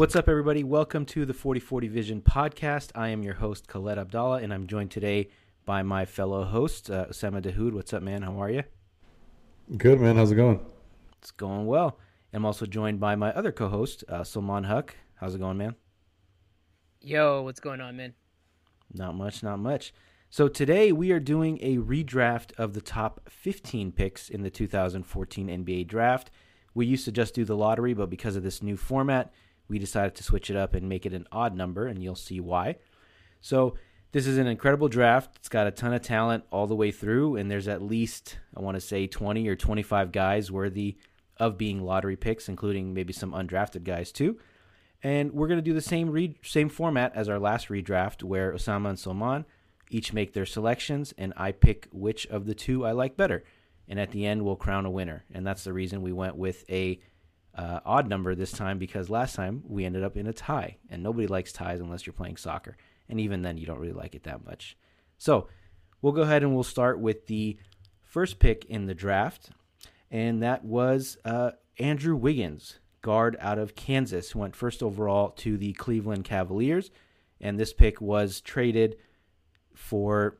What's up, everybody? Welcome to the 4040 Vision podcast. I am your host, Khaled Abdallah, and I'm joined today by my fellow host, Osama Dahud. What's up, man? How are you? Good, man. How's it going? It's going well. I'm also joined by my other co-host, Sulman Haque. How's it going, man? Yo, what's going on, man? Not much, not much. So today we are doing a redraft of the top 15 picks in the 2014 NBA draft. We used to just do the lottery, but because of this new format, we decided to switch it up and make it an odd number, and you'll see why. So this is an incredible draft. It's got a ton of talent all the way through, and there's at least, I want to say, 20 or 25 guys worthy of being lottery picks, including maybe some undrafted guys too. And we're going to do the same format as our last redraft, where Osama and Sulman each make their selections, and I pick which of the two I like better. And at the end, we'll crown a winner. And that's the reason we went with a odd number this time, because last time we ended up in a tie. And nobody likes ties unless you're playing soccer. And even then, you don't really like it that much. So we'll go ahead and we'll start with the first pick in the draft. And that was Andrew Wiggins, guard out of Kansas, who went first overall to the Cleveland Cavaliers. And this pick was traded for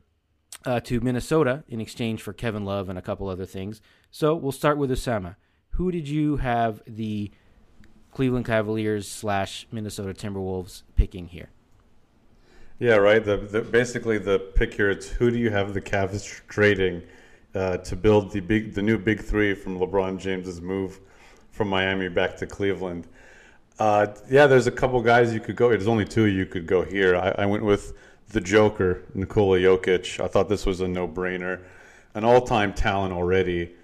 to Minnesota in exchange for Kevin Love and a couple other things. So we'll start with Osama. Who did you have the Cleveland Cavaliers / Minnesota Timberwolves picking here? Yeah, right. Basically, the pick here is who do you have the Cavs trading to build the new Big Three from LeBron James's move from Miami back to Cleveland. Yeah, there's a couple guys you could go. There's only two you could go here. I went with the Joker, Nikola Jokic. I thought this was a no-brainer. An all-time talent already.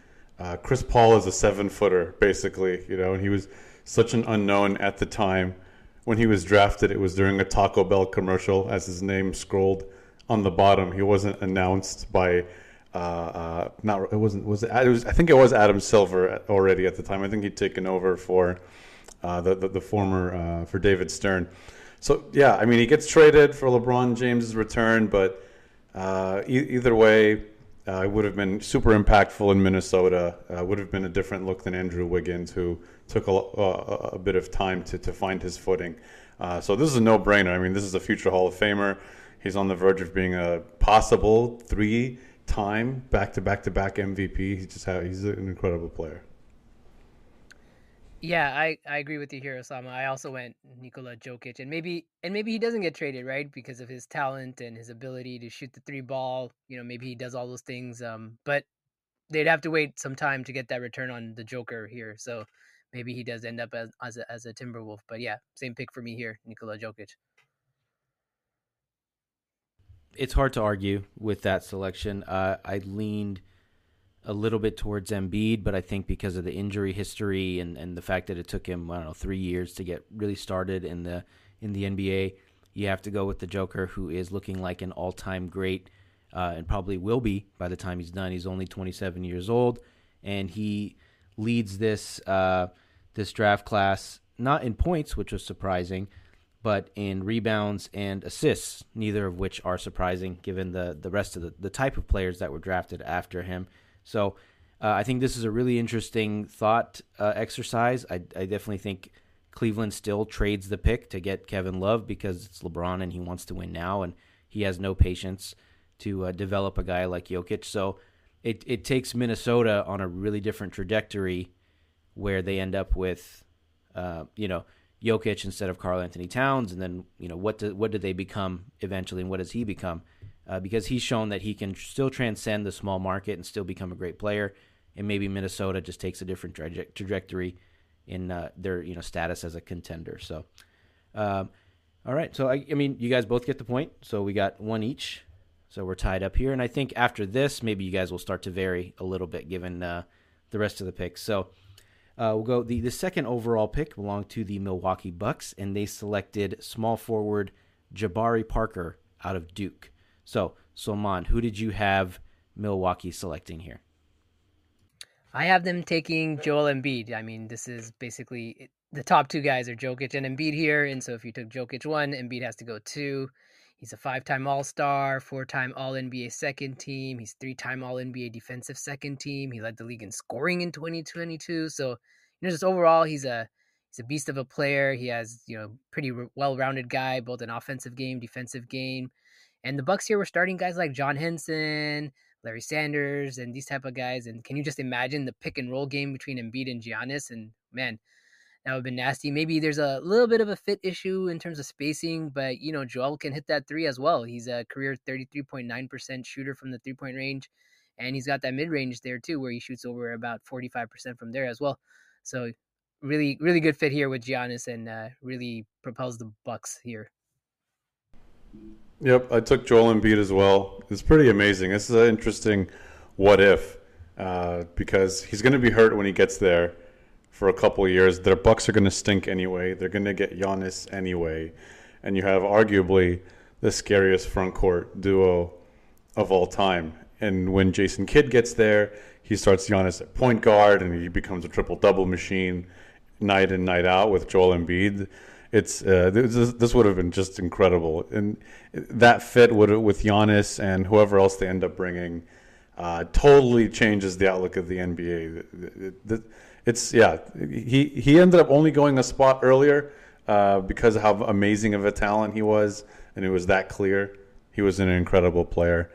Chris Paul is a 7-footer, basically, you know, and he was such an unknown at the time. When he was drafted, it was during a Taco Bell commercial as his name scrolled on the bottom. He wasn't announced by, I think it was Adam Silver already at the time. I think he'd taken over for the former, for David Stern. So, yeah, I mean, he gets traded for LeBron James's return, but either way, it would have been super impactful in Minnesota. Would have been a different look than Andrew Wiggins, who took a bit of time to find his footing. So this is a no-brainer. I mean, this is a future Hall of Famer. He's on the verge of being a possible 3-time back-to-back-to-back MVP. He's an incredible player. Yeah, I agree with you here, Osama. I also went Nikola Jokic, and maybe he doesn't get traded, right, because of his talent and his ability to shoot the 3-ball. You know, maybe he does all those things. But they'd have to wait some time to get that return on the Joker here. So maybe he does end up as a Timberwolf. But yeah, same pick for me here, Nikola Jokic. It's hard to argue with that selection. I leaned a little bit towards Embiid, but I think because of the injury history and the fact that it took him, 3 years to get really started in the NBA, you have to go with the Joker, who is looking like an all-time great and probably will be by the time he's done. He's only 27 years old, and he leads this draft class, not in points, which was surprising, but in rebounds and assists, neither of which are surprising given the rest of the type of players that were drafted after him. So I think this is a really interesting thought exercise. I definitely think Cleveland still trades the pick to get Kevin Love because it's LeBron and he wants to win now, and he has no patience to develop a guy like Jokic. So it takes Minnesota on a really different trajectory where they end up with, Jokic instead of Karl-Anthony Towns, and then, what do they become eventually and what does he become? Because he's shown that he can still transcend the small market and still become a great player, and maybe Minnesota just takes a different trajectory in their status as a contender. So, all right. So I mean, you guys both get the point. So we got one each. So we're tied up here, and I think after this, maybe you guys will start to vary a little bit given the rest of the picks. So we'll go. The second overall pick belonged to the Milwaukee Bucks, and they selected small forward Jabari Parker out of Duke. So, Sulman, who did you have Milwaukee selecting here? I have them taking Joel Embiid. I mean, this is basically the top two guys are Jokic and Embiid here. And so if you took Jokic 1, Embiid has to go 2. He's a 5-time All-Star, 4-time All-NBA second team. He's 3-time All-NBA defensive second team. He led the league in scoring in 2022. So, just overall, he's a he's a beast of a player. He has, you know, pretty well-rounded guy, both an offensive game, defensive game. And the Bucks here were starting guys like John Henson, Larry Sanders, and these type of guys. And can you just imagine the pick and roll game between Embiid and Giannis? And man, that would have been nasty. Maybe there's a little bit of a fit issue in terms of spacing, but you know, Joel can hit that three as well. He's a career 33.9% shooter from the three-point range. And he's got that mid-range there too, where he shoots over about 45% from there as well. So really, really good fit here with Giannis, and really propels the Bucks here. Yep, I took Joel Embiid as well. It's pretty amazing. This is an interesting what if, because he's going to be hurt when he gets there for a couple of years. Their Bucks are going to stink anyway. They're going to get Giannis anyway, and you have arguably the scariest front court duo of all time. And when Jason Kidd gets there, he starts Giannis at point guard, and he becomes a triple-double machine night in, night out with Joel Embiid. It's this would have been just incredible. And that fit with Giannis and whoever else they end up bringing totally changes the outlook of the NBA. It's, yeah, he ended up only going a spot earlier because of how amazing of a talent he was, and it was that clear. He was an incredible player.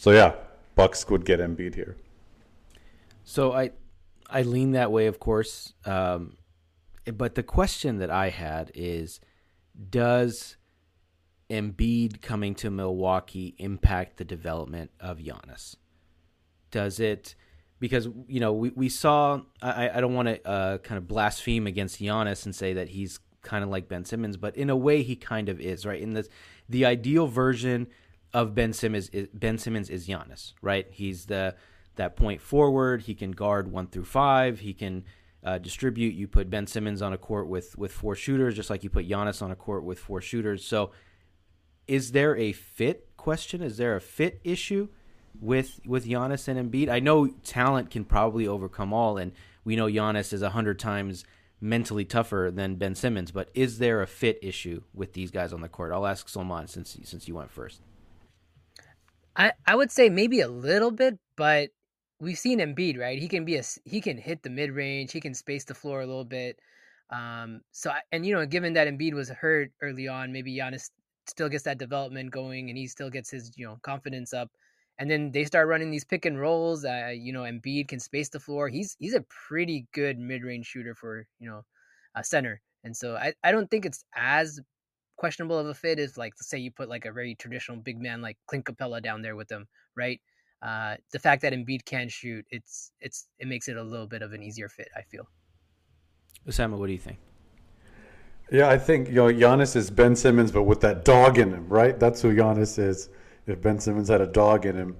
So yeah, Bucks could get Embiid here. So I lean that way, of course. But the question that I had is, does Embiid coming to Milwaukee impact the development of Giannis? Does it? Because, you know, we saw, I don't want to kind of blaspheme against Giannis and say that he's kind of like Ben Simmons, but in a way he kind of is, right? In the ideal version of Ben Simmons is Giannis, right? He's that point forward. He can guard 1 through 5. He can distribute. You put Ben Simmons on a court with 4 shooters, just like you put Giannis on a court with 4 shooters. So, is there a fit question? Is there a fit issue with Giannis and Embiid? I know talent can probably overcome all, and we know Giannis is 100 times mentally tougher than Ben Simmons. But is there a fit issue with these guys on the court? I'll ask Sulman since you went first. I would say maybe a little bit, but we've seen Embiid, right? He can hit the mid range. He can space the floor a little bit. So you know, given that Embiid was hurt early on, maybe Giannis still gets that development going, and he still gets his, you know, confidence up. And then they start running these pick and rolls. You know, Embiid can space the floor. He's a pretty good mid range shooter for, you know, a center. And so I don't think it's as questionable of a fit is, like, say you put like a very traditional big man like Clint Capela down there with them, right? The fact that Embiid can shoot, it makes it a little bit of an easier fit, I feel. Osama, what do you think? Yeah, I think, you know, Giannis is Ben Simmons, but with that dog in him, right? That's who Giannis is. If Ben Simmons had a dog in him,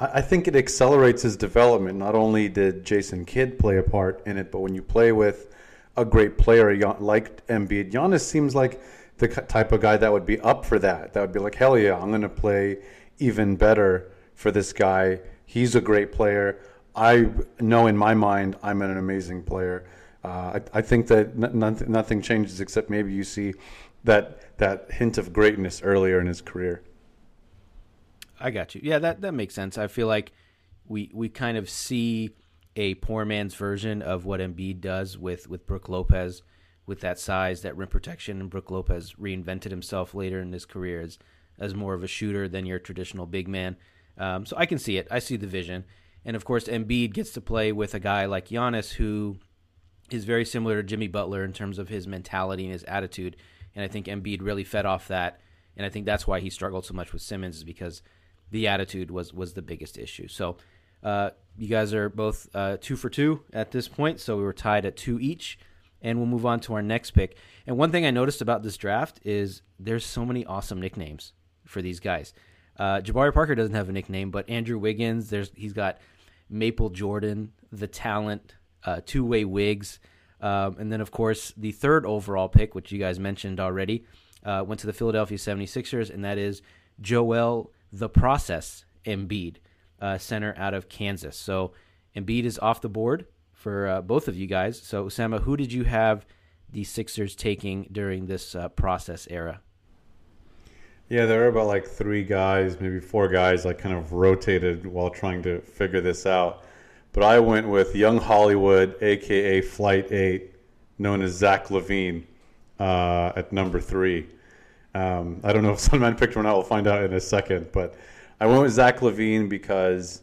I think it accelerates his development. Not only did Jason Kidd play a part in it, but when you play with a great player like Embiid, Giannis seems like the type of guy that would be up for that. That would be like, hell yeah, I'm going to play even better for this guy. He's a great player. I know in my mind I'm an amazing player. I think that nothing changes, except maybe you see that hint of greatness earlier in his career. I got you. Yeah, that makes sense. I feel like we kind of see a poor man's version of what Embiid does with Brook Lopez, with that size, that rim protection, and Brook Lopez reinvented himself later in his career as more of a shooter than your traditional big man. So I can see it. I see the vision. And, of course, Embiid gets to play with a guy like Giannis, who is very similar to Jimmy Butler in terms of his mentality and his attitude. And I think Embiid really fed off that. And I think that's why he struggled so much with Simmons, is because the attitude was the biggest issue. So you guys are both 2 for 2 at this point. So we were tied at 2 each. And we'll move on to our next pick. And one thing I noticed about this draft is there's so many awesome nicknames for these guys. Jabari Parker doesn't have a nickname, but Andrew Wiggins, he's got Maple Jordan, The Talent, Two-Way Wigs. And then, of course, the third overall pick, which you guys mentioned already, went to the Philadelphia 76ers, and that is Joel "The Process" Embiid, center out of Kansas. So Embiid is off the board for both of you guys. So, Osama, who did you have the Sixers taking during this process era? Yeah, there were about like 3 guys, maybe 4 guys, like kind of rotated while trying to figure this out. But I went with young Hollywood, a.k.a. Flight 8, known as Zach LaVine at number 3. I don't know if Sunman picked one out. We'll find out in a second. But I went with Zach LaVine because,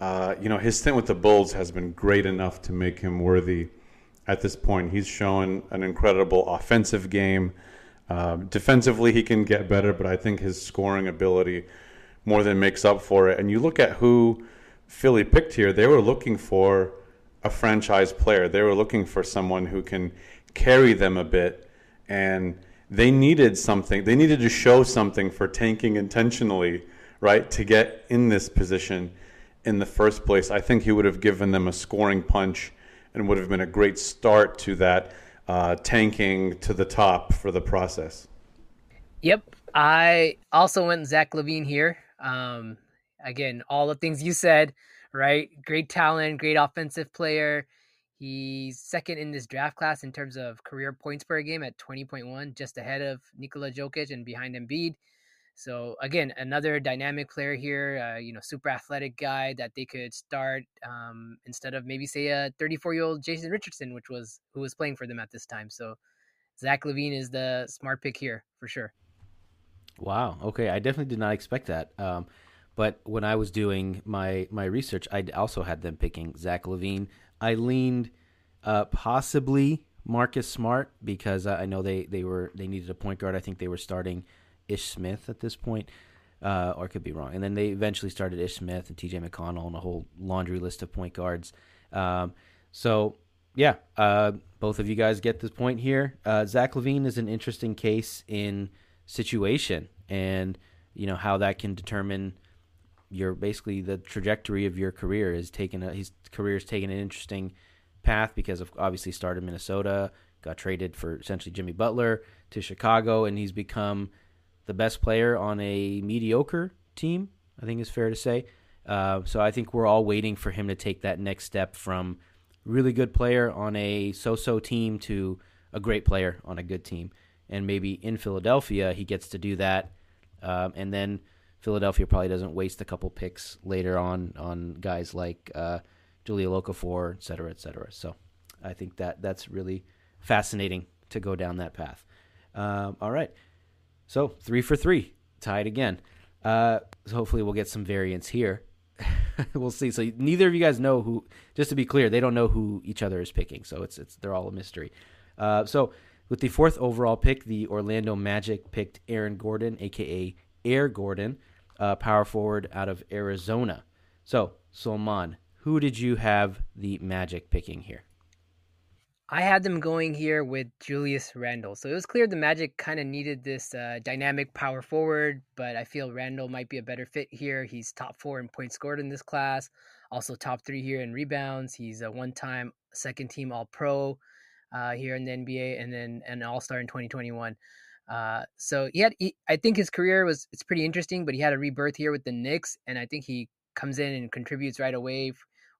his stint with the Bulls has been great enough to make him worthy at this point. He's shown an incredible offensive game. Defensively, he can get better, but I think his scoring ability more than makes up for it. And you look at who Philly picked here, they were looking for a franchise player. They were looking for someone who can carry them a bit, and they needed something. They needed to show something for tanking intentionally, right, to get in this position in the first place. I think he would have given them a scoring punch and would have been a great start to that tanking to the top for the process. Yep. I also went Zach LaVine here. Again, all the things you said, right? Great talent, great offensive player. He's second in this draft class in terms of career points per game at 20.1, just ahead of Nikola Jokic and behind Embiid. So again, another dynamic player here, super athletic guy that they could start instead of maybe say a 34-year-old Jason Richardson, who was playing for them at this time. So Zach LaVine is the smart pick here for sure. Wow. Okay. I definitely did not expect that. But when I was doing my research, I also had them picking Zach LaVine. I leaned possibly Marcus Smart because I know they needed a point guard. I think they were starting Ish Smith at this point, or I could be wrong. And then they eventually started Ish Smith and T.J. McConnell and a whole laundry list of point guards. Both of you guys get this point here. Zach LaVine is an interesting case in situation and how that can determine the trajectory of your career. His career's taken an interesting path because of obviously started Minnesota, got traded for essentially Jimmy Butler to Chicago, and he's become the best player on a mediocre team, I think is fair to say. So I think we're all waiting for him to take that next step from really good player on a so-so team to a great player on a good team. And maybe in Philadelphia, he gets to do that. And then Philadelphia probably doesn't waste a couple picks later on guys like Julia Okafor, et cetera, et cetera. So I think that's really fascinating to go down that path. All right. So 3 for 3, tied again. So hopefully we'll get some variance here. We'll see. So neither of you guys know who. Just to be clear, they don't know who each other is picking. So they're all a mystery. So with the 4th overall pick, the Orlando Magic picked Aaron Gordon, aka Air Gordon, power forward out of Arizona. So Sulman, who did you have the Magic picking here? I had them going here with Julius Randle. So it was clear the Magic kind of needed this dynamic power forward, but I feel Randle might be a better fit here. He's top 4 in points scored in this class, also top 3 here in rebounds. He's a one-time second-team All-Pro here in the NBA, and then an All-Star in 2021. So I think his career it's pretty interesting, but he had a rebirth here with the Knicks, and I think he comes in and contributes right away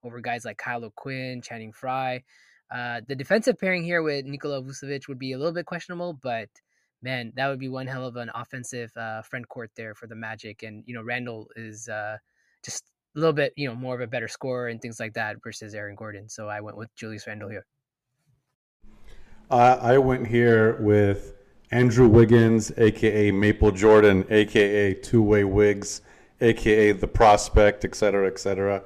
over guys like Kyle O'Quinn, Channing Frye. The defensive pairing here with Nikola Vucevic would be a little bit questionable, but man, that would be one hell of an offensive front court there for the Magic. And Randle is just a little bit more of a better scorer and things like that versus Aaron Gordon. So I went with Julius Randle here. I went here with Andrew Wiggins, aka Maple Jordan, aka Two-Way Wiggs, aka the Prospect, et cetera, et cetera.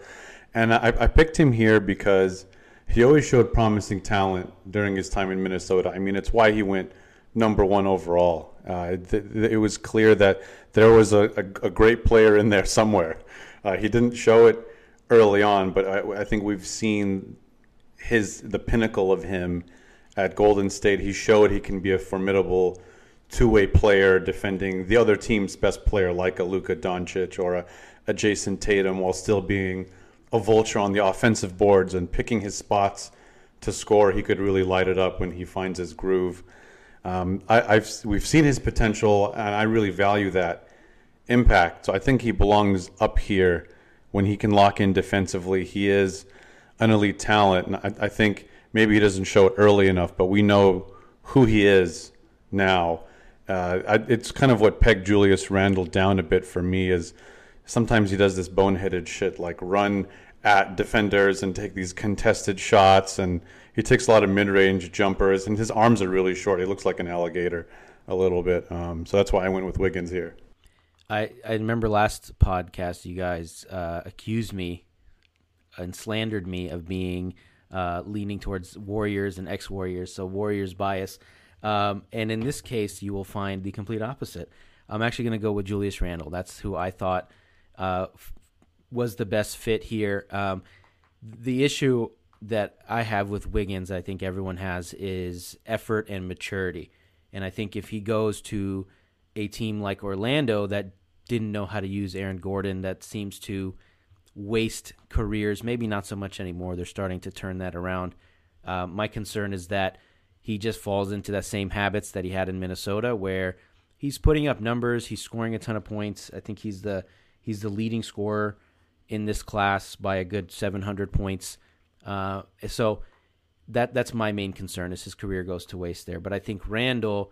And I picked him here because he always showed promising talent during his time in Minnesota. I mean, it's why he went number 1 overall. It was clear that there was a great player in there somewhere. He didn't show it early on, but I think we've seen the pinnacle of him at Golden State. He showed he can be a formidable two-way player defending the other team's best player, like a Luka Doncic or a Jayson Tatum, while still being a vulture on the offensive boards and picking his spots to score. He could really light it up when he finds his groove. We've seen his potential, and I really value that impact. So I think he belongs up here when he can lock in defensively. He is an elite talent, and I think maybe he doesn't show it early enough, but we know who he is now. It's kind of what pegged Julius Randle down a bit for me is sometimes he does this boneheaded shit like run at defenders and take these contested shots, and he takes a lot of mid-range jumpers, and his arms are really short. He looks like an alligator a little bit. So that's why I went with Wiggins here. I remember last podcast you guys accused me and slandered me of being leaning towards Warriors and ex-Warriors, so Warriors bias. And in this case, you will find the complete opposite. I'm actually going to go with Julius Randle. That's who I thought was the best fit here. The issue that I have with Wiggins, I think everyone has, is effort and maturity. And I think if he goes to a team like Orlando that didn't know how to use Aaron Gordon, that seems to waste careers, maybe not so much anymore. They're starting to turn that around. My concern is that he just falls into that same habits that he had in Minnesota, where he's putting up numbers, he's scoring a ton of points. I think he's the leading scorer in this class by a good 700 points. So that's my main concern, is his career goes to waste there. But I think Randle,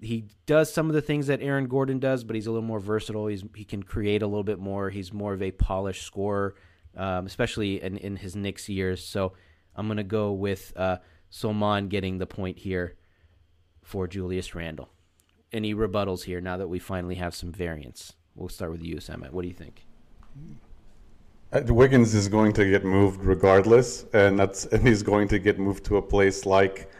he does some of the things that Aaron Gordon does, but he's a little more versatile. He can create a little bit more. He's more of a polished scorer, especially in his Knicks years. So I'm going to go with Sulman getting the point here for Julius Randle. Any rebuttals here now that we finally have some variance? We'll start with you, Samet. What do you think? Wiggins is going to get moved regardless, and he's going to get moved to a place like,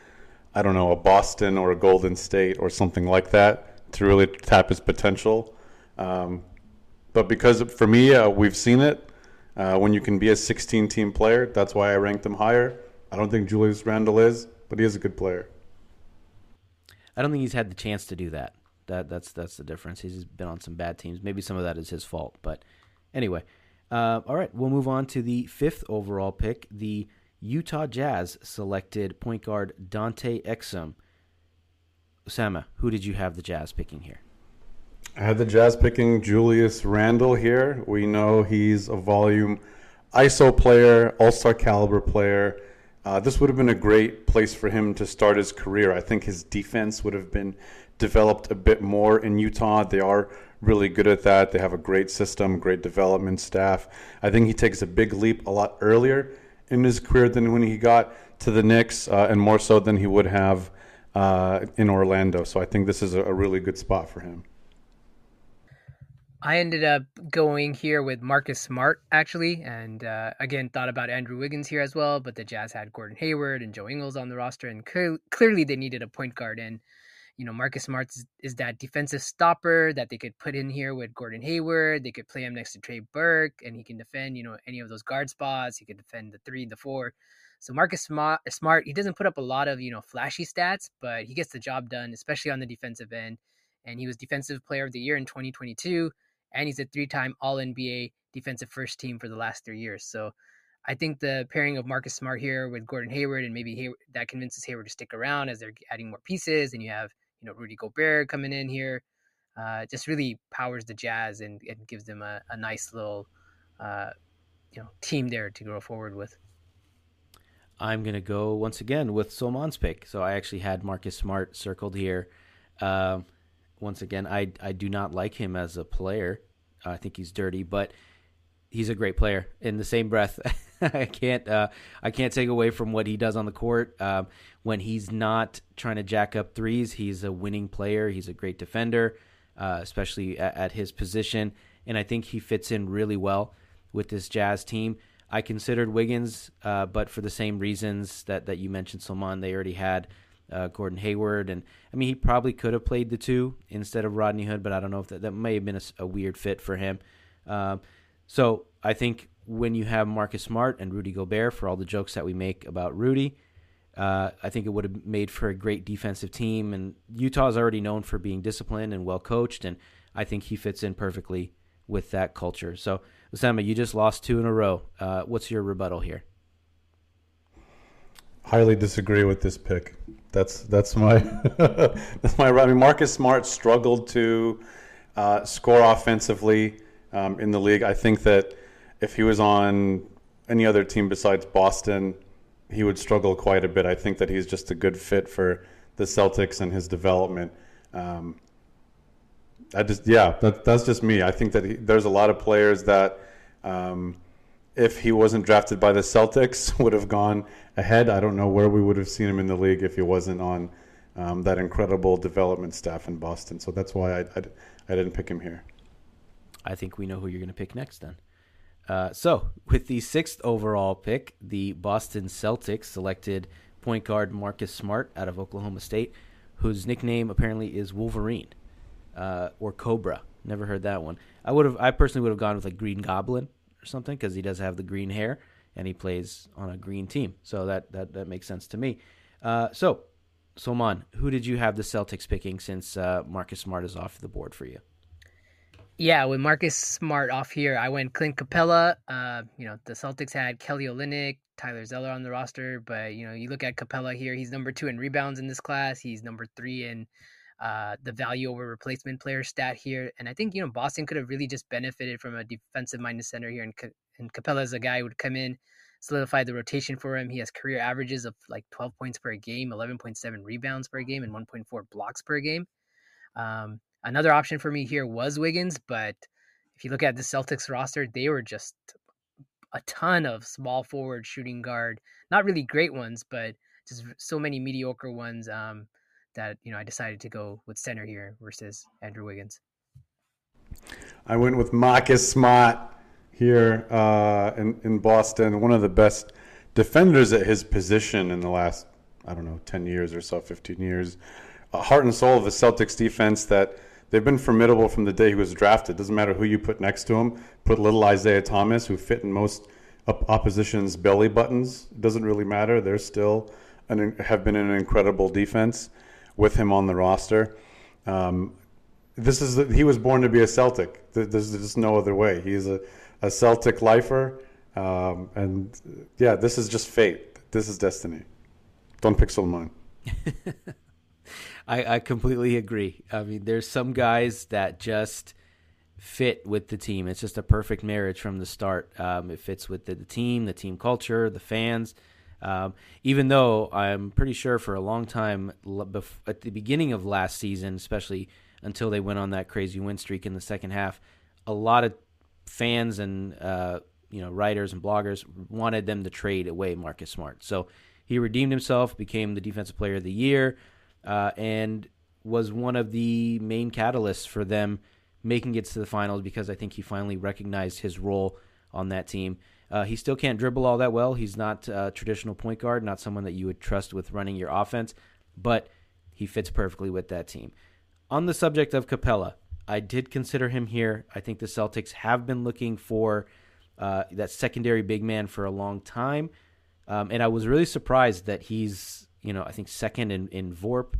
I don't know, a Boston or a Golden State or something like that to really tap his potential. But because, for me, we've seen it. When you can be a 16-team player, that's why I ranked him higher. I don't think Julius Randle is, but he is a good player. I don't think he's had the chance to do that. That's the difference. He's been on some bad teams. Maybe some of that is his fault. But anyway, all right, we'll move on to the fifth overall pick. The Utah Jazz selected point guard Dante Exum. Osama, who did you have the Jazz picking here? I had the Jazz picking Julius Randle here. We know he's a volume ISO player, all-star caliber player. This would have been a great place for him to start his career. I think his defense would have been developed a bit more in Utah. They are really good at that. They have a great system, great development staff. I think he takes a big leap a lot earlier in his career than when he got to the Knicks, and more so than he would have in Orlando. So I think this is a really good spot for him. I ended up going here with Marcus Smart, actually, and again, thought about Andrew Wiggins here as well, but the Jazz had Gordon Hayward and Joe Ingles on the roster, and clearly they needed a point guard, and you know, Marcus Smart is that defensive stopper that they could put in here with Gordon Hayward. They could play him next to Trey Burke, and he can defend, you know, any of those guard spots. He could defend the 3, the 4. So Marcus Smart, he doesn't put up a lot of, you know, flashy stats, but he gets the job done, especially on the defensive end, and he was Defensive Player of the Year in 2022. And he's a 3-time All-NBA defensive first team for the last 3 years. So I think the pairing of Marcus Smart here with Gordon Hayward, and maybe Hayward, that convinces Hayward to stick around as they're adding more pieces. And you have, you know, Rudy Gobert coming in here. Just really powers the Jazz and gives them a nice little team there to go forward with. I'm going to go once again with Sulman's pick. So I actually had Marcus Smart circled here. Once again, I do not like him as a player. I think he's dirty, but he's a great player. In the same breath, I can't take away from what he does on the court. When he's not trying to jack up threes, he's a winning player. He's a great defender, especially at his position. And I think he fits in really well with this Jazz team. I considered Wiggins, but for the same reasons that you mentioned, Sulman, they already had Gordon Hayward, and I mean, he probably could have played the 2 instead of Rodney Hood, but I don't know if that may have been a weird fit for him. So I think when you have Marcus Smart and Rudy Gobert, for all the jokes that we make about Rudy, I think it would have made for a great defensive team, and Utah is already known for being disciplined and well coached, and I think he fits in perfectly with that culture. So Osama, you just lost 2 in a row. What's your rebuttal here? Highly disagree with this pick. That's my I mean, Marcus Smart struggled to score offensively in the league. I think that if he was on any other team besides Boston, he would struggle quite a bit. I think that he's just a good fit for the Celtics and his development. That's just me. I think that there's a lot of players that if he wasn't drafted by the Celtics, would have gone ahead. I don't know where we would have seen him in the league if he wasn't on that incredible development staff in Boston. So that's why I didn't pick him here. I think we know who you're going to pick next then. So with the 6th overall pick, the Boston Celtics selected point guard Marcus Smart out of Oklahoma State, whose nickname apparently is Wolverine or Cobra. Never heard that one. I personally would have gone with like Green Goblin or something, because he does have the green hair and he plays on a green team. So that makes sense to me. So Sulman, who did you have the Celtics picking, since Marcus Smart is off the board for you? Yeah, with Marcus Smart off here, I went Clint Capela. The Celtics had Kelly Olynyk, Tyler Zeller on the roster, but you look at Capela here, he's number 2 in rebounds in this class. He's number 3 in the value over replacement player stat here. And I think, Boston could have really just benefited from a defensive-minded center here, and Capela is a guy who would come in, solidify the rotation for him. He has career averages of like 12 points per game, 11.7 rebounds per game, and 1.4 blocks per game. Another option for me here was Wiggins, but if you look at the Celtics roster, they were just a ton of small forward, shooting guard, not really great ones, but just so many mediocre ones that I decided to go with center here versus Andrew Wiggins. I went with Marcus Smart here in Boston, one of the best defenders at his position in the last, 10 years or so, 15 years. Heart and soul of the Celtics defense that they've been formidable from the day he was drafted. Doesn't matter who you put next to him. Put little Isaiah Thomas, who fit in most opposition's belly buttons. Doesn't really matter. They're still have been an incredible defense with him on the roster. He was born to be a Celtic. There's just no other way. He's a Celtic lifer, this is just fate. This is destiny. Don't pick Sulman. I completely agree. I mean, there's some guys that just fit with the team. It's just a perfect marriage from the start. It fits with the team culture, the fans. Even though I'm pretty sure for a long time, at the beginning of last season, especially until they went on that crazy win streak in the second half, a lot of fans and writers and bloggers wanted them to trade away Marcus Smart. So he redeemed himself, became the Defensive Player of the Year, and was one of the main catalysts for them making it to the finals, because I think he finally recognized his role on that team. He still can't dribble all that well. He's not a traditional point guard, not someone that you would trust with running your offense, but he fits perfectly with that team. On the subject of Capela, I did consider him here. I think the Celtics have been looking for that secondary big man for a long time, and I was really surprised that he's I think second in VORP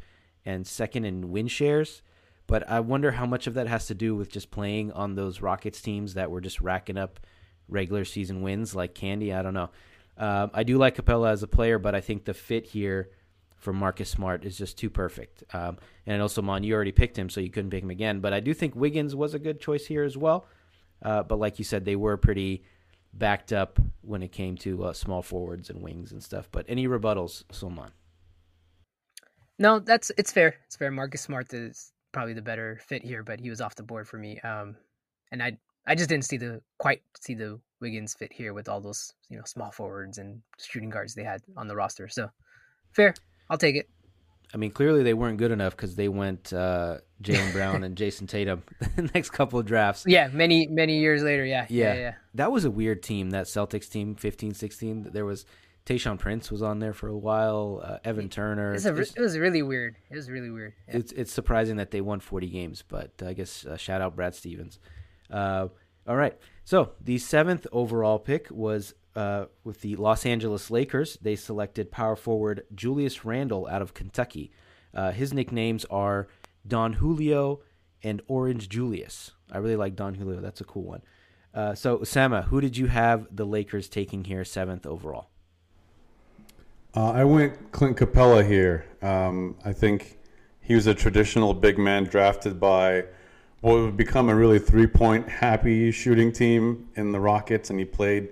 and second in win shares. But I wonder how much of that has to do with just playing on those Rockets teams that were just racking up regular season wins like candy. I don't know. I do like Capela as a player, but I think the fit here for Marcus Smart is just too perfect. And also, Mon, you already picked him, so you couldn't pick him again. But I do think Wiggins was a good choice here as well. But like you said, they were pretty backed up when it came to small forwards and wings and stuff. But any rebuttals, Sulman? No, it's fair. It's fair. Marcus Smart is probably the better fit here, but he was off the board for me. And I just didn't see the Wiggins fit here with all those small forwards and shooting guards they had on the roster. So fair, I'll take it. I mean, clearly they weren't good enough, because they went Jaylen Brown and Jason Tatum the next couple of drafts. Yeah, many years later. Yeah. That was a weird team, that Celtics team, 15-16. There was. Tayshaun Prince was on there for a while. Evan Turner. It was really weird. Yeah. It's surprising that they won 40 games, but I guess shout out Brad Stevens. All right. So the 7th overall pick was with the Los Angeles Lakers. They selected power forward Julius Randle out of Kentucky. His nicknames are Don Julio and Orange Julius. I really like Don Julio. That's a cool one. So Osama, who did you have the Lakers taking here 7th overall? I went Clint Capela here. I think he was a traditional big man drafted by what would become a really three-point happy shooting team in the Rockets, and he played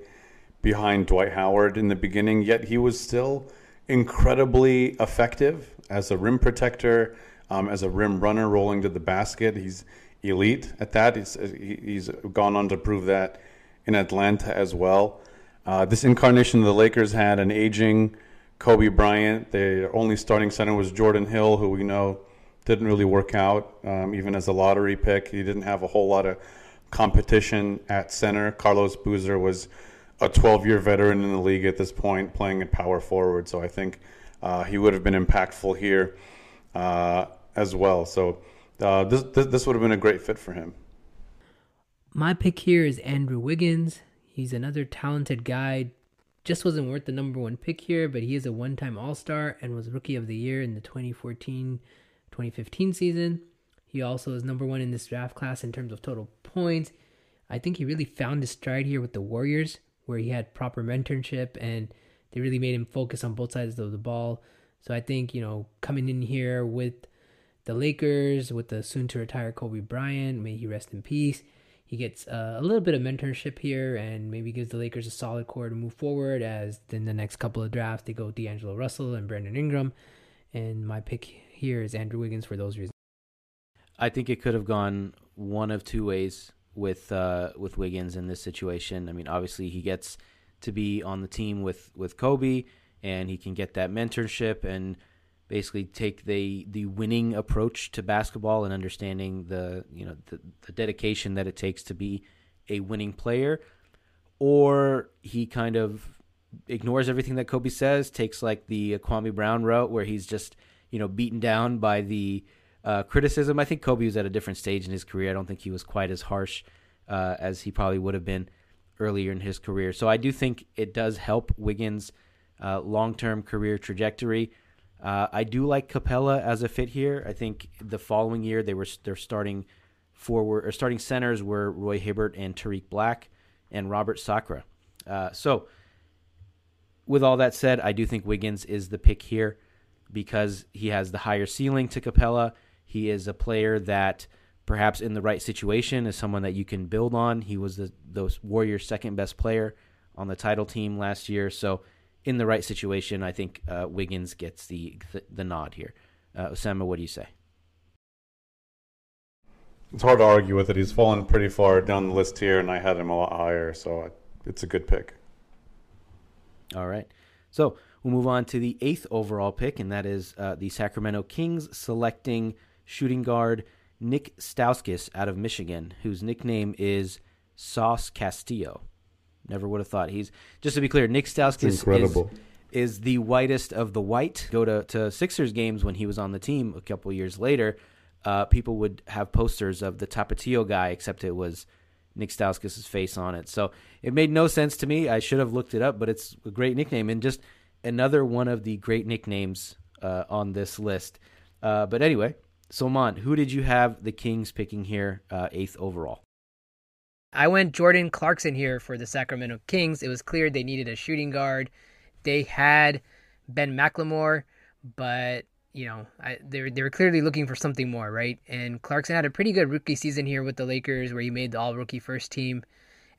behind Dwight Howard in the beginning, yet he was still incredibly effective as a rim protector, as a rim runner rolling to the basket. He's elite at that. He's gone on to prove that in Atlanta as well. This incarnation of the Lakers had an aging Kobe Bryant. Their only starting center was Jordan Hill, who we know didn't really work out, even as a lottery pick. He didn't have a whole lot of competition at center. Carlos Boozer was a 12-year veteran in the league at this point, playing at power forward. So I think he would have been impactful here as well. So this would have been a great fit for him. My pick here is Andrew Wiggins. He's another talented guy. Just wasn't worth the number one pick here, but he is a one-time All-Star and was Rookie of the Year in the 2014-2015 season. He also is number one in this draft class in terms of total points. I think he really found his stride here with the Warriors, where he had proper mentorship and they really made him focus on both sides of the ball. So I think, coming in here with the Lakers, with the soon-to-retire Kobe Bryant, may he rest in peace, he gets a little bit of mentorship here and maybe gives the Lakers a solid core to move forward, as in the next couple of drafts they go with D'Angelo Russell and Brandon Ingram. And my pick here is Andrew Wiggins for those reasons. I think it could have gone one of two ways with Wiggins in this situation. I mean, obviously he gets to be on the team with Kobe, and he can get that mentorship and basically take the winning approach to basketball and understanding the dedication that it takes to be a winning player. Or he kind of ignores everything that Kobe says, takes like the Kwame Brown route, where he's just beaten down by the criticism. I think Kobe was at a different stage in his career. I don't think he was quite as harsh as he probably would have been earlier in his career. So I do think it does help Wiggins' long-term career trajectory. I do like Capela as a fit here. I think the following year their starting centers were Roy Hibbert and Tariq Black and Robert Sacra. So with all that said, I do think Wiggins is the pick here because he has the higher ceiling to Capela. He is a player that perhaps in the right situation is someone that you can build on. He was the Warriors' second best player on the title team last year. So in the right situation, I think Wiggins gets the nod here. Osama, what do you say? It's hard to argue with it. He's fallen pretty far down the list here, and I had him a lot higher, so it's a good pick. All right. So we'll move on to the 8th overall pick, and that is the Sacramento Kings selecting shooting guard Nick Stauskas out of Michigan, whose nickname is Sauce Castillo. Never would have thought. He's, just to be clear, Nick Stauskas is the whitest of the white. Go to Sixers games when he was on the team a couple years later. People would have posters of the Tapatio guy, except it was Nick Stauskas' face on it. So it made no sense to me. I should have looked it up, but it's a great nickname and just another one of the great nicknames on this list. But anyway, Sulman, who did you have the Kings picking here, 8th overall? I went Jordan Clarkson here for the Sacramento Kings. It was clear they needed a shooting guard. They had Ben McLemore, but they were clearly looking for something more, right? And Clarkson had a pretty good rookie season here with the Lakers, where he made the all-rookie first team.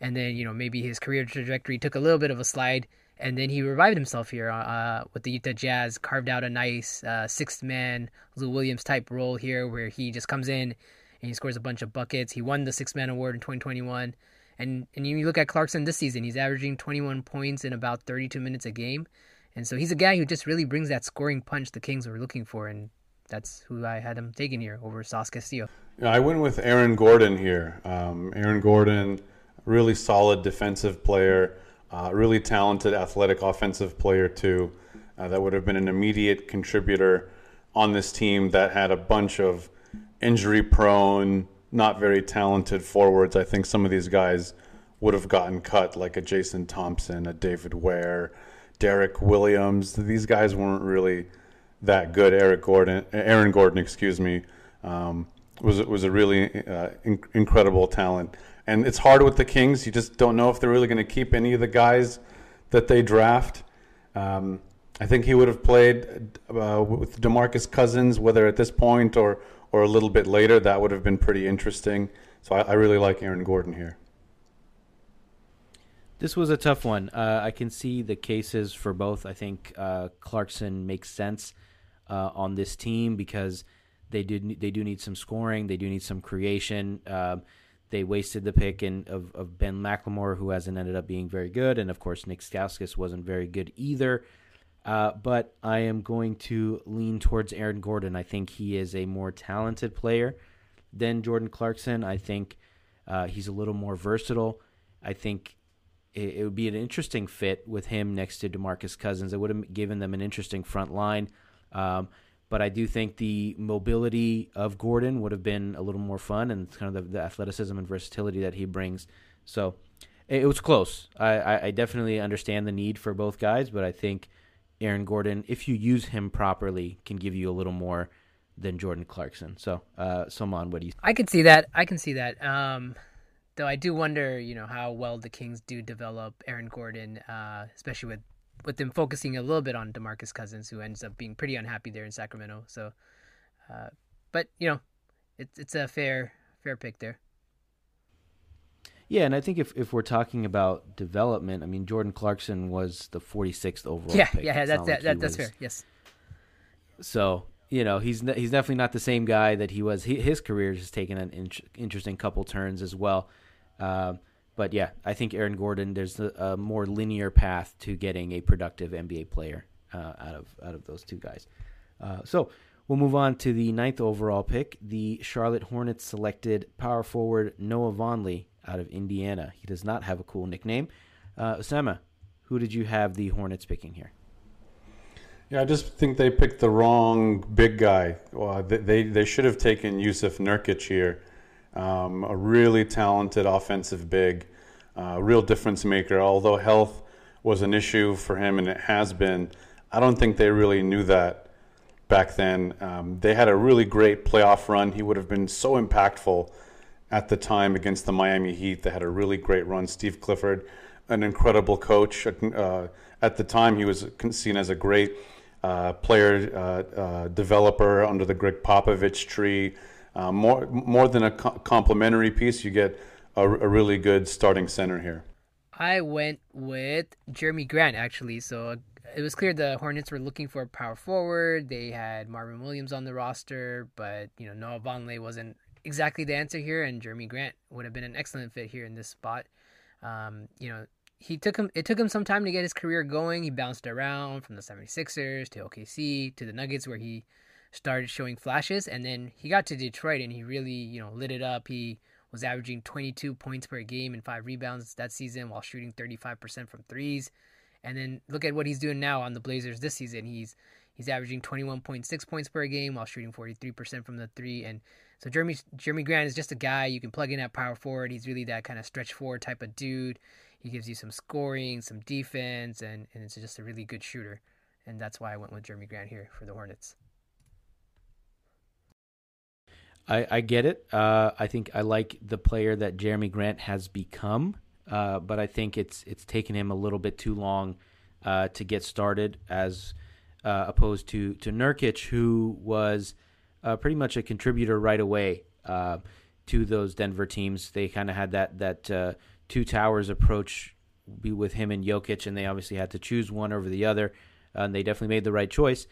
And then, maybe his career trajectory took a little bit of a slide. And then he revived himself here with the Utah Jazz, carved out a nice sixth-man Lou Williams-type role here, where he just comes in and he scores a bunch of buckets. He won the Sixth Man Award in 2021. And you look at Clarkson this season, he's averaging 21 points in about 32 minutes a game. And so he's a guy who just really brings that scoring punch the Kings were looking for, and that's who I had him taking here over Sauce Castillo. I went with Aaron Gordon here. Aaron Gordon, really solid defensive player, really talented athletic offensive player too. That would have been an immediate contributor on this team that had a bunch of injury-prone, not very talented forwards. I think some of these guys would have gotten cut, like a Jason Thompson, a David Ware, Derek Williams. These guys weren't really that good. Aaron Gordon, was a really incredible talent. And it's hard with the Kings. You just don't know if they're really going to keep any of the guys that they draft. I think he would have played with DeMarcus Cousins, whether at this point or a little bit later. That would have been pretty interesting. So I really like Aaron Gordon here. This was a tough one. I can see the cases for both. I think Clarkson makes sense on this team because they do need some scoring. They do need some creation. They wasted the pick of Ben McLemore, who hasn't ended up being very good. And, of course, Nick Stauskas wasn't very good either. But I am going to lean towards Aaron Gordon. I think he is a more talented player than Jordan Clarkson. I think he's a little more versatile. I think it would be an interesting fit with him next to DeMarcus Cousins. It would have given them an interesting front line. But I do think the mobility of Gordon would have been a little more fun, and kind of the athleticism and versatility that he brings. So it was close. I definitely understand the need for both guys, but I think Aaron Gordon, if you use him properly, can give you a little more than Jordan Clarkson. So, Sulman, what do you think? I could see that. I can see that. Though I do wonder, how well the Kings do develop Aaron Gordon, especially with them focusing a little bit on DeMarcus Cousins, who ends up being pretty unhappy there in Sacramento. So, but it's a fair pick there. Yeah, and I think if we're talking about development, I mean, Jordan Clarkson was the 46th overall pick. Yeah, that's fair. Yes. So, he's definitely not the same guy that he was. His career has taken an interesting couple turns as well. But yeah, I think Aaron Gordon, there's a more linear path to getting a productive NBA player out of those two guys. So we'll move on to the 9th overall pick. The Charlotte Hornets selected power forward Noah Vonleh out of Indiana. He does not have a cool nickname. Osama, who did you have the Hornets picking here? Yeah, I just think they picked the wrong big guy. They should have taken Jusuf Nurkić here. A really talented offensive big, real difference maker. Although health was an issue for him, and it has been, I don't think they really knew that back then. They had a really great playoff run. He would have been so impactful at the time against the Miami Heat. They had a really great run. Steve Clifford, an incredible coach. At the time, he was seen as a great player developer under the Greg Popovich tree. More than a complimentary piece, you get a really good starting center here. I went with Jeremy Grant, actually. So it was clear the Hornets were looking for a power forward. They had Marvin Williams on the roster, but Noah Vonleh wasn't exactly the answer here, and Jeremy Grant would have been an excellent fit here in this spot. It took him some time to get his career going. He bounced around from the 76ers to OKC to the Nuggets, where he started showing flashes, and then he got to Detroit and he really, lit it up. He was averaging 22 points per game and 5 rebounds that season while shooting 35% from threes. And then look at what he's doing now on the Blazers this season. He's averaging 21.6 points per game while shooting 43% from the three. And so Jeremy Grant is just a guy you can plug in at power forward. He's really that kind of stretch forward type of dude. He gives you some scoring, some defense, and it's just a really good shooter. And that's why I went with Jeremy Grant here for the Hornets. I get it. I think I like the player that Jeremy Grant has become, but I think it's taken him a little bit too long to get started, as opposed to Nurkic, who was pretty much a contributor right away to those Denver teams. They kind of had that two towers approach with him and Jokic, and they obviously had to choose one over the other, and they definitely made the right choice.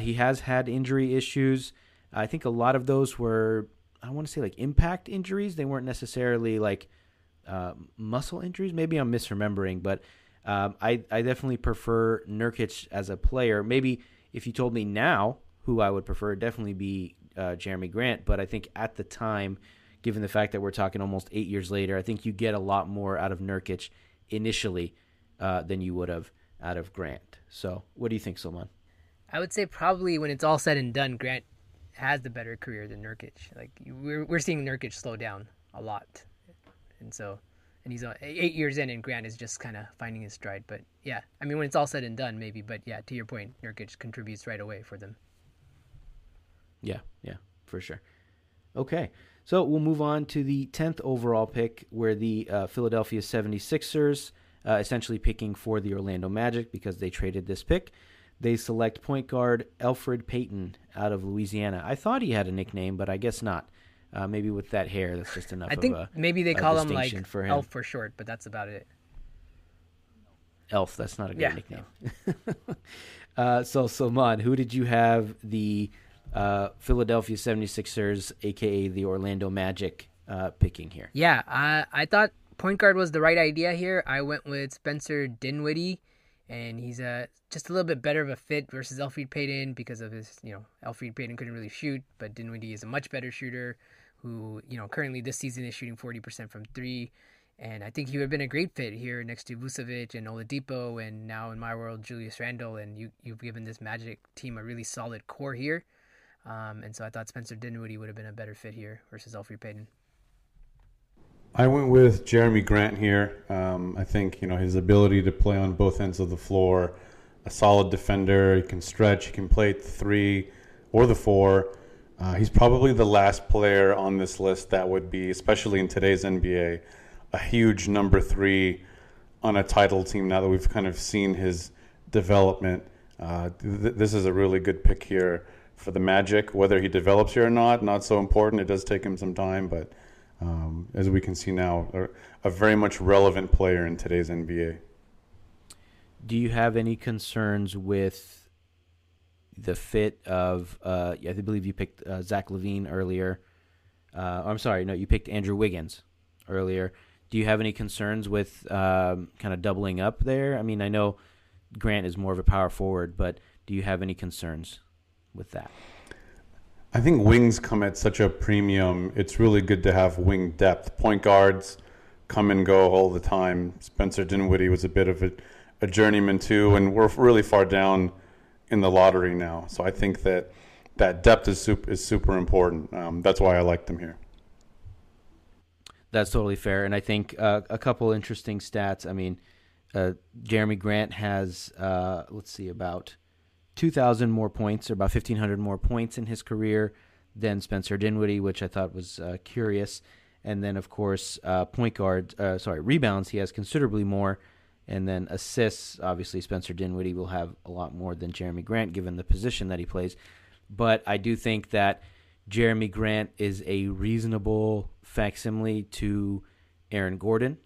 He has had injury issues. I think a lot of those were, I want to say, like impact injuries. They weren't necessarily like muscle injuries. Maybe I'm misremembering, but I definitely prefer Nurkic as a player. Maybe if you told me now who I would prefer, it'd definitely be Jeremy Grant. But I think at the time, given the fact that we're talking almost 8 years later, I think you get a lot more out of Nurkic initially than you would have out of Grant. So what do you think, Sulman? I would say probably when it's all said and done, Grant has the better career than Nurkic. Like we're seeing Nurkic slow down a lot, and he's 8 years in, and Grant is just kind of finding his stride. But yeah, I mean, when it's all said and done, maybe. But yeah, to your point, Nurkic contributes right away for them. Yeah, for sure. Okay, so we'll move on to the 10th overall pick, where the Philadelphia 76ers essentially picking for the Orlando Magic because they traded this pick. They select point guard Elfrid Payton out of Louisiana. I thought he had a nickname, but I guess not. Maybe with that hair, that's just enough. I think maybe they call him like for him. Elf for short, but that's about it. Elf, that's not a good nickname. No. So, Sulman, who did you have the Philadelphia 76ers, a.k.a. the Orlando Magic, picking here. Yeah, I thought point guard was the right idea here. I went with Spencer Dinwiddie, and he's just a little bit better of a fit versus Elfrid Payton because of his, Elfrid Payton couldn't really shoot, but Dinwiddie is a much better shooter who, currently this season is shooting 40% from three. And I think he would have been a great fit here next to Vucevic and Oladipo, and now in my world, Julius Randle. And you've given this Magic team a really solid core here. And so I thought Spencer Dinwiddie would have been a better fit here versus Elfrid Payton. I went with Jeremy Grant here. I think, his ability to play on both ends of the floor, a solid defender. He can stretch. He can play at the three or the four. He's probably the last player on this list that would be, especially in today's NBA, a huge number three on a title team now that we've kind of seen his development. This is a really good pick here for the Magic. Whether he develops here or not, not so important. It does take him some time, but as we can see now, a very much relevant player in today's NBA. Do you have any concerns with the fit of, I believe you picked Zach LaVine earlier. You picked Andrew Wiggins earlier. Do you have any concerns with kind of doubling up there? I mean, I know Grant is more of a power forward, but do you have any concerns with that? I think wings come at such a premium. It's really good to have wing depth. Point guards come and go all the time. Spencer Dinwiddie was a bit of a journeyman too, and we're really far down in the lottery now. So I think that depth is super important. That's why I liked them here. That's totally fair, and I think a couple interesting stats. I mean, Jeremy Grant has, about 2,000 more points, or about 1,500 more points in his career than Spencer Dinwiddie, which I thought was curious. And then, of course, rebounds, he has considerably more. And then assists, obviously Spencer Dinwiddie will have a lot more than Jeremy Grant, given the position that he plays. But I do think that Jeremy Grant is a reasonable facsimile to Aaron Gordon,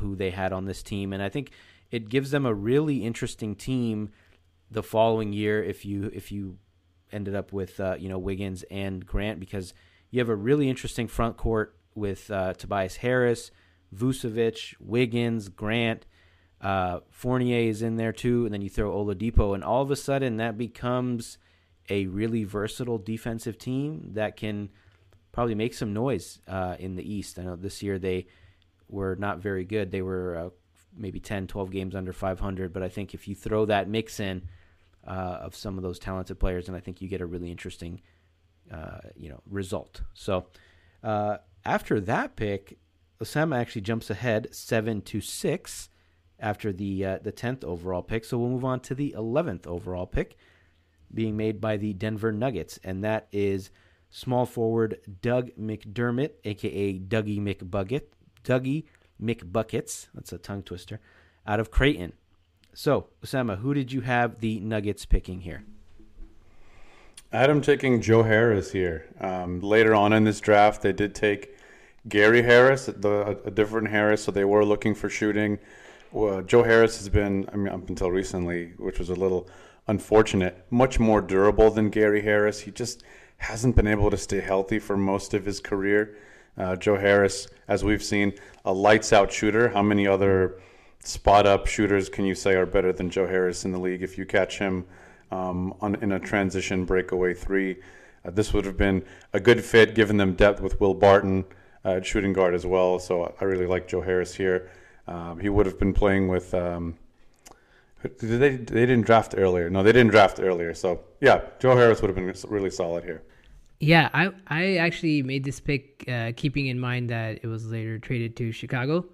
who they had on this team. And I think it gives them a really interesting team the following year if you ended up with, Wiggins and Grant, because you have a really interesting front court with Tobias Harris, Vucevic, Wiggins, Grant. Fournier is in there too, and then you throw Oladipo, and all of a sudden that becomes a really versatile defensive team that can probably make some noise in the East. I know this year they were not very good. They were maybe 10, 12 games under 500, but I think if you throw that mix in of some of those talented players, and I think you get a really interesting result. So after that pick, Osama actually jumps ahead 7-6 after the 10th overall pick. So we'll move on to the 11th overall pick, being made by the Denver Nuggets, and that is small forward Doug McDermott, a.k.a. Dougie McBuckets, that's a tongue twister, out of Creighton. So, Osama, who did you have the Nuggets picking here? I had him taking Joe Harris here. Later on in this draft, they did take Gary Harris, a different Harris, so they were looking for shooting. Well, Joe Harris has been, up until recently, which was a little unfortunate, much more durable than Gary Harris. He just hasn't been able to stay healthy for most of his career. Joe Harris, as we've seen, a lights-out shooter. How many other spot-up shooters can you say are better than Joe Harris in the league? If you catch him in a transition breakaway three, this would have been a good fit, giving them depth with Will Barton at shooting guard as well. So I really like Joe Harris here. He would have been playing with... They didn't draft earlier. No, they didn't draft earlier. So, yeah, Joe Harris would have been really solid here. Yeah, I actually made this pick keeping in mind that it was later traded to Chicago.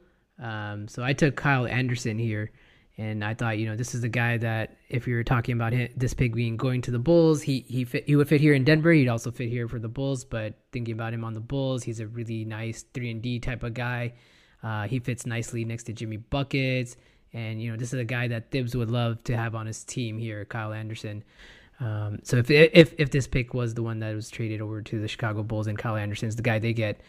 So I took Kyle Anderson here, and I thought, this is the guy that if you were talking about him, this pick being going to the Bulls, he would fit here in Denver. He'd also fit here for the Bulls, but thinking about him on the Bulls, he's a really nice 3-and-D type of guy. He fits nicely next to Jimmy Buckets. And, this is a guy that Thibs would love to have on his team here, Kyle Anderson. So if this pick was the one that was traded over to the Chicago Bulls and Kyle Anderson's the guy they get,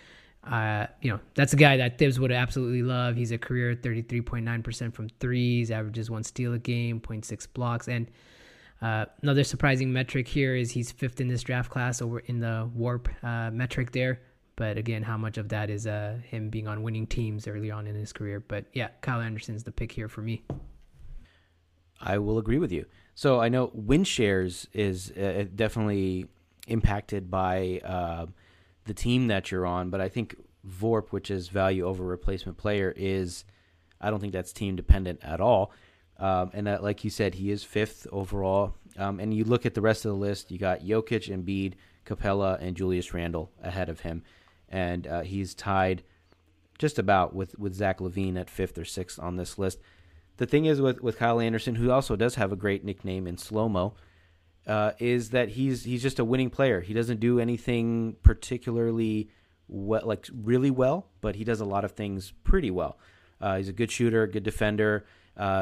that's a guy that Thibs would absolutely love. He's a career 33.9% from threes, averages 1 steal a game, 0.6 blocks. And another surprising metric here is he's fifth in this draft class over in the WARP metric there. But again, how much of that is him being on winning teams early on in his career? But yeah, Kyle Anderson's the pick here for me. I will agree with you. So I know win shares is definitely impacted by the team that you're on, but I think VORP, which is value over replacement player, is I don't think that's team dependent at all. And that, like you said, he is fifth overall. And you look at the rest of the list, you got Jokic, Embiid, Capela, and Julius Randle ahead of him. And he's tied just about with Zach LaVine at fifth or sixth on this list. The thing is with Kyle Anderson, who also does have a great nickname in Slow-Mo, is that he's just a winning player. He doesn't do anything particularly well, like really well, but he does a lot of things pretty well. He's a good shooter, good defender.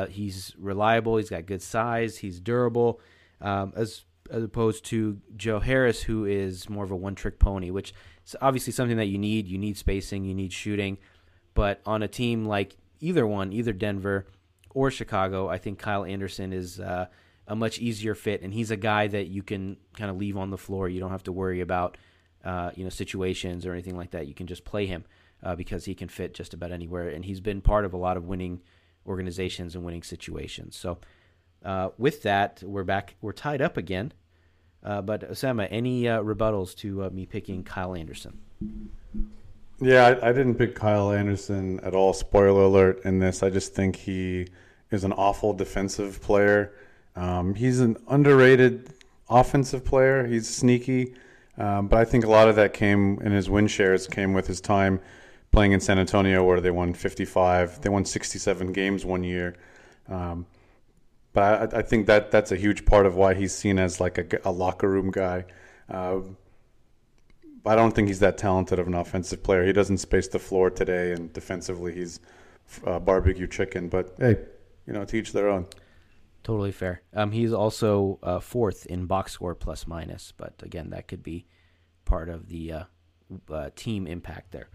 He's reliable. He's got good size. He's durable, as opposed to Joe Harris, who is more of a one-trick pony, which is obviously something that you need. You need spacing. You need shooting. But on a team like either Denver or Chicago, I think Kyle Anderson is a much easier fit, and he's a guy that you can kind of leave on the floor. You don't have to worry about situations or anything like that. You can just play him because he can fit just about anywhere, and he's been part of a lot of winning organizations and winning situations. So with that, we're back. We're tied up again. But Osama, any rebuttals to me picking Kyle Anderson? Yeah, I didn't pick Kyle Anderson at all. Spoiler alert in this. I just think he is an awful defensive player. He's an underrated offensive player. He's sneaky. But I think a lot of that came in his win shares, came with his time playing in San Antonio, where they won 55. They won 67 games one year. But I think that's a huge part of why he's seen as like a locker room guy. I don't think he's that talented of an offensive player. He doesn't space the floor today, and defensively he's barbecue chicken. But, hey, to each their own. Totally fair. He's also fourth in box score plus minus. But, again, that could be part of the team impact there.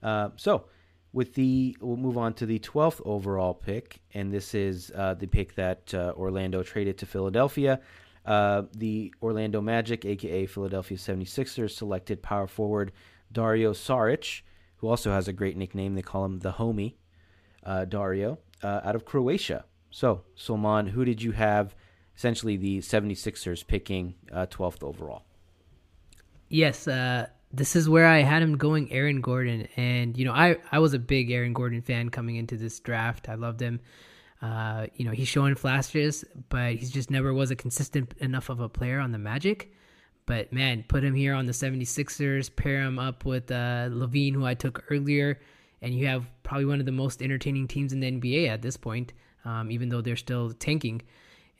We'll move on to the 12th overall pick, and this is the pick that Orlando traded to Philadelphia. The Orlando Magic, a.k.a. Philadelphia 76ers, selected power forward Dario Saric, who also has a great nickname. They call him the homie, Dario, out of Croatia. So, Sulman, who did you have, essentially the 76ers picking 12th overall? Yes, this is where I had him going, Aaron Gordon. And, I was a big Aaron Gordon fan coming into this draft. I loved him. He's showing flashes, but he just never was a consistent enough of a player on the Magic. But, man, put him here on the 76ers, pair him up with LaVine, who I took earlier, and you have probably one of the most entertaining teams in the NBA at this point, even though they're still tanking.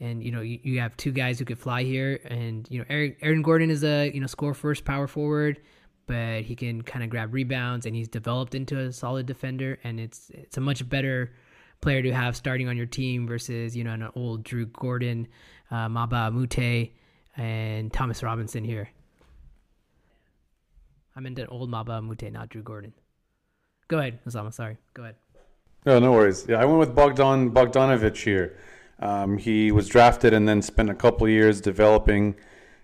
And, you have two guys who could fly here. And, Aaron Gordon is a, score-first power forward, but he can kind of grab rebounds, and he's developed into a solid defender, and it's a much better player to have starting on your team versus, an old Drew Gordon, Maba Mute, and Thomas Robinson here. I meant an old Maba Mute, not Drew Gordon. Go ahead, Osama, sorry. Go ahead. Oh, no worries. Yeah, I went with Bogdanović here. He was drafted and then spent a couple of years developing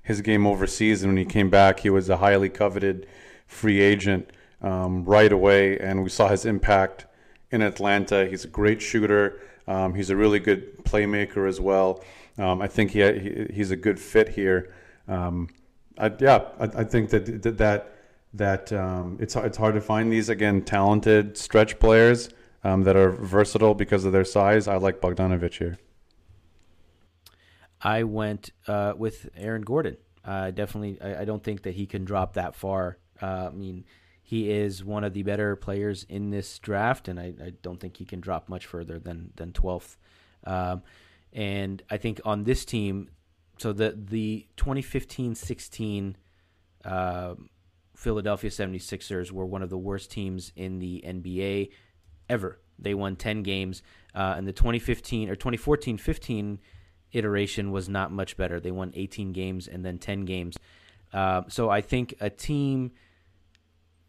his game overseas, and when he came back, he was a highly coveted free agent right away, and we saw his impact in Atlanta. He's a great shooter. He's a really good playmaker as well. I think he's a good fit here. I think that it's hard to find these, again, talented stretch players that are versatile because of their size. I like Bogdanović here. I went with Aaron Gordon. I don't think that he can drop that far. He is one of the better players in this draft, and I don't think he can drop much further than 12th. And I think on this team, so the 2015-16 Philadelphia 76ers were one of the worst teams in the NBA ever. They won 10 games, and the 2014-15 iteration was not much better. They won 18 games and then 10 games. So I think a team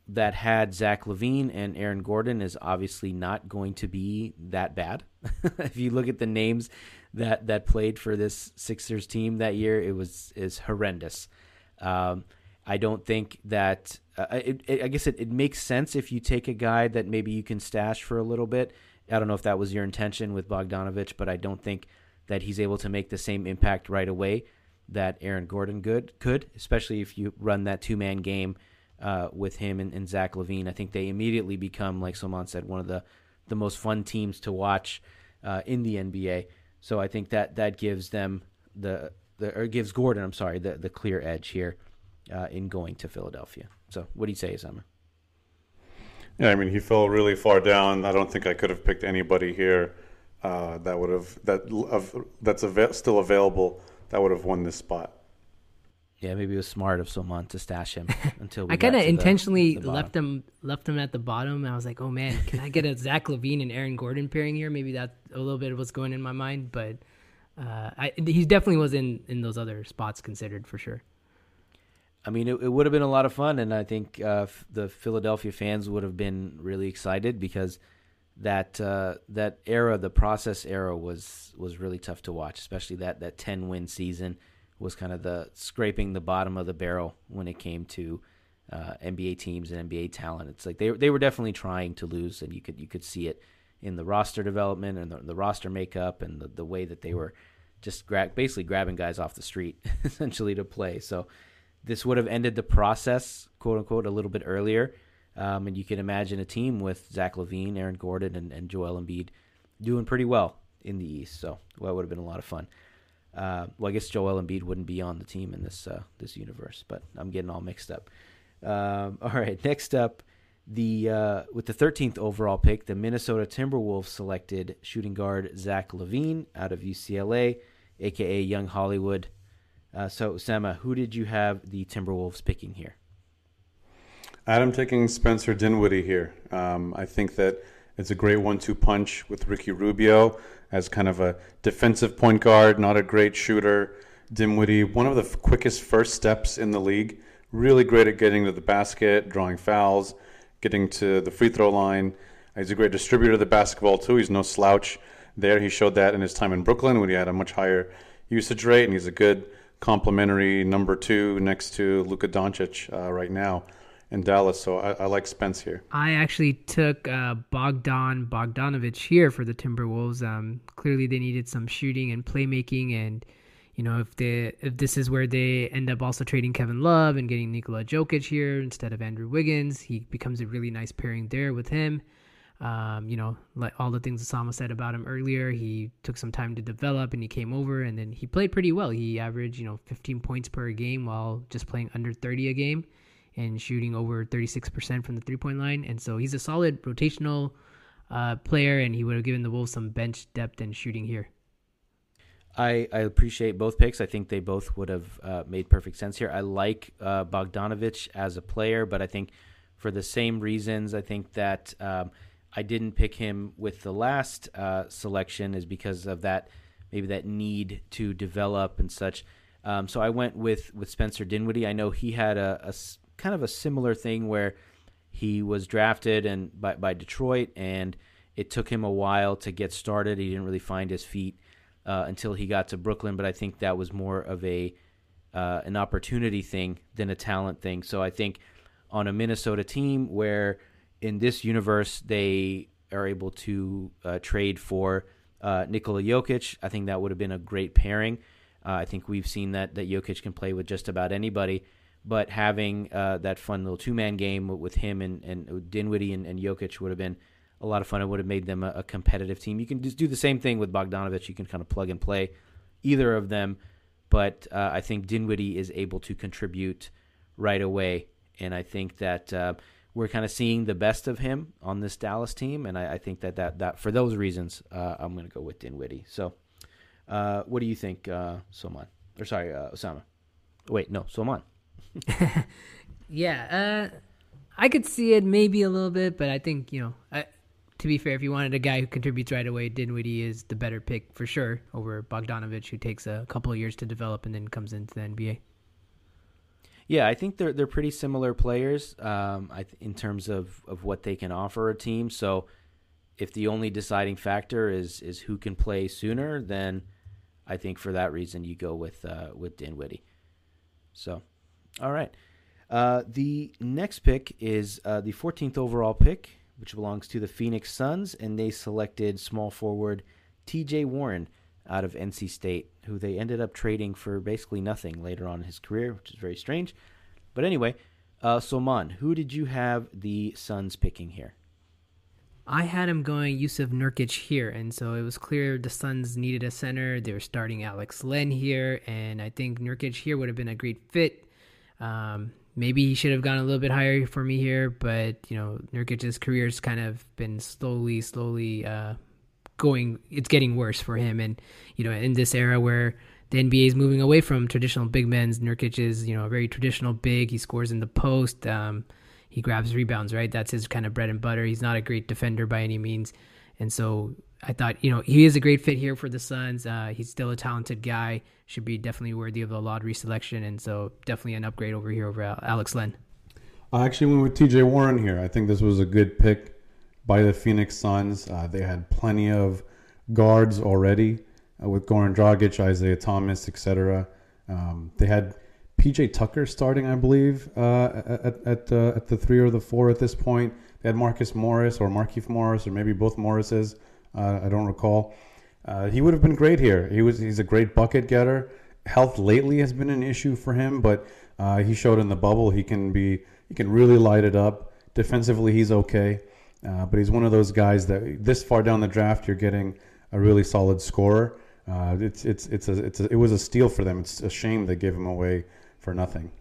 that had Zach LaVine and Aaron Gordon is obviously not going to be that bad. If you look at the names that played for this Sixers team that year, it was horrendous. I don't think that I guess it makes sense if you take a guy that maybe you can stash for a little bit. I don't know if that was your intention with Bogdanovich, but I don't think that he's able to make the same impact right away that Aaron Gordon could, especially if you run that two-man game with him and Zach LaVine. I think they immediately become, like Sulman said, one of the most fun teams to watch in the NBA. So I think that gives them gives Gordon, I'm sorry, the clear edge here in going to Philadelphia. So what do you say, Osama? Yeah, I mean, he fell really far down. I don't think I could have picked anybody here that's still available that would have won this spot. Yeah, maybe it was smart of Sulman to stash him until we I kind of intentionally left him at the bottom. I was like, oh man, can I get a Zach LaVine and Aaron Gordon pairing here? Maybe that's a little bit of what's going in my mind, but he definitely was in those other spots considered for sure. I mean, it would have been a lot of fun, and I think the Philadelphia fans would have been really excited because that era, the process era, was really tough to watch, especially that 10-win season was kind of the scraping the bottom of the barrel when it came to NBA teams and NBA talent. It's like they were definitely trying to lose, and you could see it in the roster development and the roster makeup and the way that they were just basically grabbing guys off the street essentially to play. So this would have ended the process, quote unquote, a little bit earlier. And you can imagine a team with Zach LaVine, Aaron Gordon, and Joel Embiid doing pretty well in the East. So that would have been a lot of fun. Well, I guess Joel Embiid wouldn't be on the team in this universe, but I'm getting all mixed up. All right, next up, with the 13th overall pick, the Minnesota Timberwolves selected shooting guard Zach LaVine out of UCLA, a.k.a. Young Hollywood. So, Osama, who did you have the Timberwolves picking here? I'm taking Spencer Dinwiddie here. I think that it's a great 1-2 punch with Ricky Rubio as kind of a defensive point guard, not a great shooter. Dinwiddie, one of the quickest first steps in the league, really great at getting to the basket, drawing fouls, getting to the free throw line. He's a great distributor of the basketball, too. He's no slouch there. He showed that in his time in Brooklyn when he had a much higher usage rate, and he's a good complimentary number two next to Luka Doncic right now in Dallas. So I like Spence here. I actually took Bogdanovich here for the Timberwolves. Clearly they needed some shooting and playmaking, and you know, if this is where they end up also trading Kevin Love and getting Nikola Jokic here instead of Andrew Wiggins, he becomes a really nice pairing there with him. You know, like all the things Osama said about him earlier, he took some time to develop and he came over and then he played pretty well. He averaged, 15 points per game while just playing under 30 a game and shooting over 36% from the three-point line. And so he's a solid rotational player, and he would have given the Wolves some bench depth and shooting here. I appreciate both picks. I think they both would have made perfect sense here. I like Bogdanovich as a player, but I think for the same reasons, I think that I didn't pick him with the last selection is because of that, maybe that need to develop and such. So I went with Spencer Dinwiddie. I know he had a kind of a similar thing where he was drafted and by Detroit, and it took him a while to get started. He didn't really find his feet until he got to Brooklyn, but I think that was more of an opportunity thing than a talent thing. So I think on a Minnesota team where in this universe they are able to trade for Nikola Jokic, I think that would have been a great pairing. I think we've seen that Jokic can play with just about anybody, but having that fun little two-man game with him and Dinwiddie and Jokic would have been a lot of fun. It would have made them a competitive team. You can just do the same thing with Bogdanovich. You can kind of plug and play either of them, but I think Dinwiddie is able to contribute right away, and I think that we're kind of seeing the best of him on this Dallas team, and I think that for those reasons, I'm going to go with Dinwiddie. So what do you think, Osama? Wait, no, Sulman. Yeah, I could see it maybe a little bit, but I think, to be fair, if you wanted a guy who contributes right away, Dinwiddie is the better pick for sure over Bogdanovich, who takes a couple of years to develop and then comes into the NBA. Yeah, I think they're pretty similar players in terms of what they can offer a team. So if the only deciding factor is who can play sooner, then I think for that reason you go with Dinwiddie. So, all right. The next pick is the 14th overall pick, which belongs to the Phoenix Suns, and they selected small forward TJ Warren out of NC State, who they ended up trading for basically nothing later on in his career, which is very strange. But anyway, Sulman, who did you have the Suns picking here? I had him going Yusuf Nurkic here, and so it was clear the Suns needed a center. They were starting Alex Len here, and I think Nurkic here would have been a great fit. Maybe he should have gone a little bit higher for me here, but, you know, Nurkic's career's kind of been slowly going. It's getting worse for him, and, you know, in this era where the NBA is moving away from traditional big men, Nurkic is, you know, a very traditional big. He scores in the post. He grabs rebounds, right? That's his kind of bread and butter. He's not a great defender by any means. And so I thought, you know, he is a great fit here for the Suns. He's still a talented guy. Should be definitely worthy of the lottery selection. And so definitely an upgrade over here over Alex Len. I actually went with TJ Warren here. I think this was a good pick by the Phoenix Suns. They had plenty of guards already with Goran Dragic, Isaiah Thomas, etc. They had PJ Tucker starting, I believe, at the 3 or the 4 at this point. They had Marcus Morris or Markieff Morris or maybe both Morrises. I don't recall. He would have been great here. He's a great bucket getter. Health lately has been an issue for him, but he showed in the bubble he can really light it up. Defensively, he's okay, but he's one of those guys that this far down the draft you're getting a really solid scorer. It was a steal for them. It's a shame they gave him away for nothing.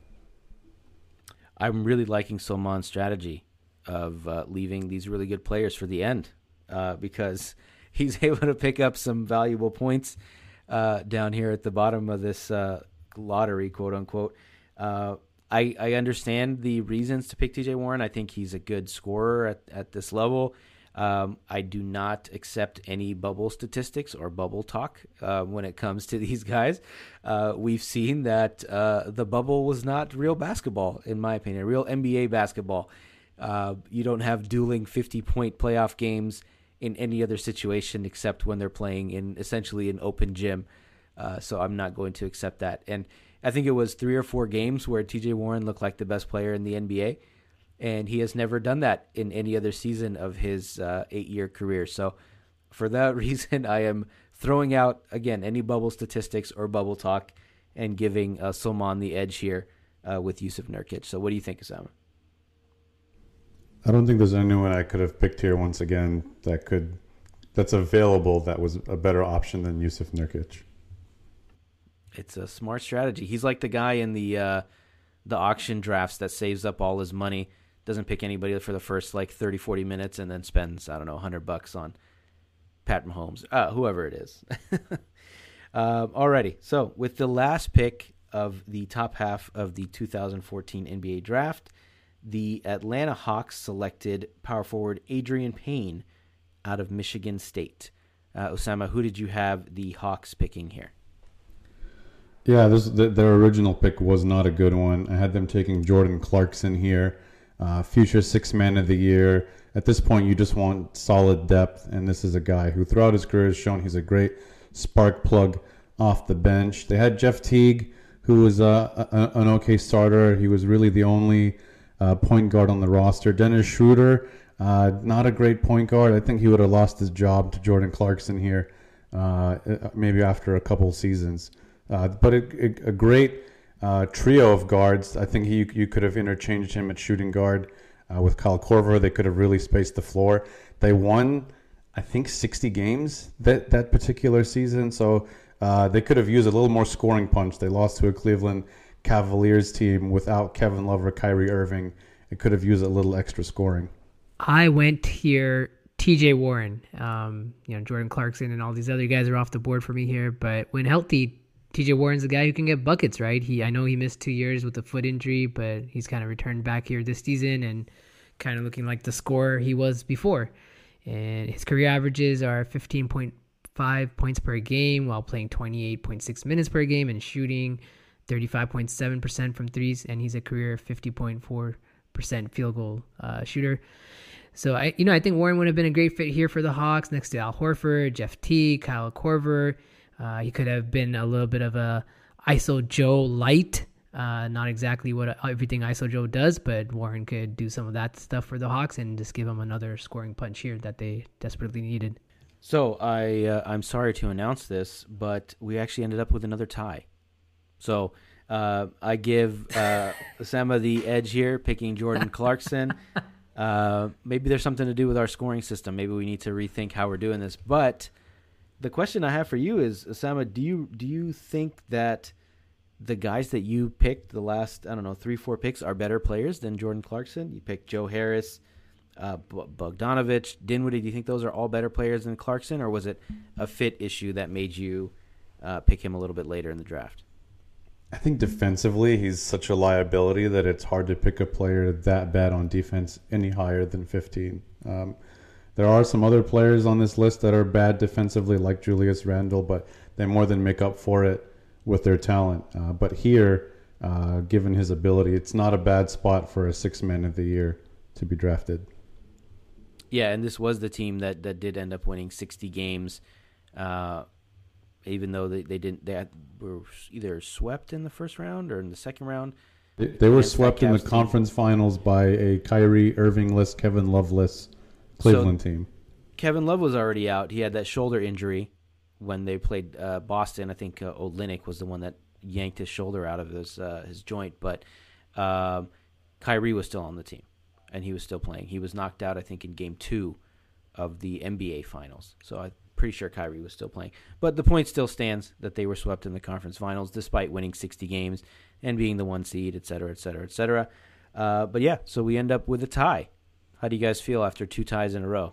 I'm really liking Sulman's strategy of leaving these really good players for the end because he's able to pick up some valuable points down here at the bottom of this lottery, quote unquote. I understand the reasons to pick TJ Warren. I think he's a good scorer at this level. I do not accept any bubble statistics or bubble talk when it comes to these guys. We've seen that the bubble was not real basketball, in my opinion, real NBA basketball. You don't have dueling 50-point playoff games in any other situation except when they're playing in essentially an open gym. So I'm not going to accept that. And I think it was 3 or 4 games where TJ Warren looked like the best player in the NBA. And he has never done that in any other season of his 8-year career. So for that reason, I am throwing out, again, any bubble statistics or bubble talk and giving Sulman the edge here with Yusuf Nurkic. So what do you think, Osama? I don't think there's anyone I could have picked here once again that's available that was a better option than Yusuf Nurkic. It's a smart strategy. He's like the guy in the auction drafts that saves up all his money, doesn't pick anybody for the first 30-40 minutes and then spends, I don't know, $100 on Pat Mahomes, whoever it is. Alrighty, so with the last pick of the top half of the 2014 NBA draft, the Atlanta Hawks selected power forward Adrian Payne out of Michigan State. Osama, who did you have the Hawks picking here? Yeah, their original pick was not a good one. I had them taking Jordan Clarkson here, future sixth man of the year. At this point, you just want solid depth, and this is a guy who throughout his career has shown he's a great spark plug off the bench. They had Jeff Teague, who was an okay starter. He was really the only point guard on the roster. Dennis Schroeder, not a great point guard. I think he would have lost his job to Jordan Clarkson here maybe after a couple seasons. But a great trio of guards. I think you could have interchanged him at shooting guard with Kyle Korver. They could have really spaced the floor. They won, I think, 60 games that particular season, so they could have used a little more scoring punch. They lost to a Cleveland Cavaliers team without Kevin Love or Kyrie Irving. It could have used a little extra scoring. I went here TJ Warren. Jordan Clarkson and all these other guys are off the board for me here, but when healthy, TJ Warren's the guy who can get buckets, right? I know he missed 2 years with a foot injury, but he's kind of returned back here this season and kind of looking like the scorer he was before. And his career averages are 15.5 points per game while playing 28.6 minutes per game and shooting 35.7% from threes. And he's a career 50.4% field goal shooter. So I think Warren would have been a great fit here for the Hawks next to Al Horford, Jeff Teague, Kyle Korver. He could have been a little bit of a ISO Joe light, Not exactly what everything ISO Joe does, but Warren could do some of that stuff for the Hawks and just give them another scoring punch here that they desperately needed. So I'm sorry to announce this, but we actually ended up with another tie. So I give Osama the edge here, picking Jordan Clarkson. Maybe there's something to do with our scoring system. Maybe we need to rethink how we're doing this. But the question I have for you is, Osama, do you think that the guys that you picked the last, I don't know, 3-4 picks are better players than Jordan Clarkson? You picked Joe Harris, Bogdanović, Dinwiddie. Do you think those are all better players than Clarkson, or was it a fit issue that made you pick him a little bit later in the draft? I think defensively he's such a liability that it's hard to pick a player that bad on defense any higher than 15. There are some other players on this list that are bad defensively, like Julius Randle, but they more than make up for it with their talent. But here, given his ability, it's not a bad spot for a sixth man of the year to be drafted. Yeah, and this was the team that did end up winning 60 games, even though they were either swept in the first round or in the second round. They were swept in the conference finals by a Kyrie Irvingless, Kevin Loveless Cleveland team. Kevin Love was already out. He had that shoulder injury when they played Boston. I think Olynyk was the one that yanked his shoulder out of his joint. But Kyrie was still on the team, and he was still playing. He was knocked out, I think, in Game 2 of the NBA Finals. So I'm pretty sure Kyrie was still playing. But the point still stands that they were swept in the conference finals despite winning 60 games and being the one seed, et cetera, et cetera, et cetera. But, yeah, so we end up with a tie. How do you guys feel after two ties in a row?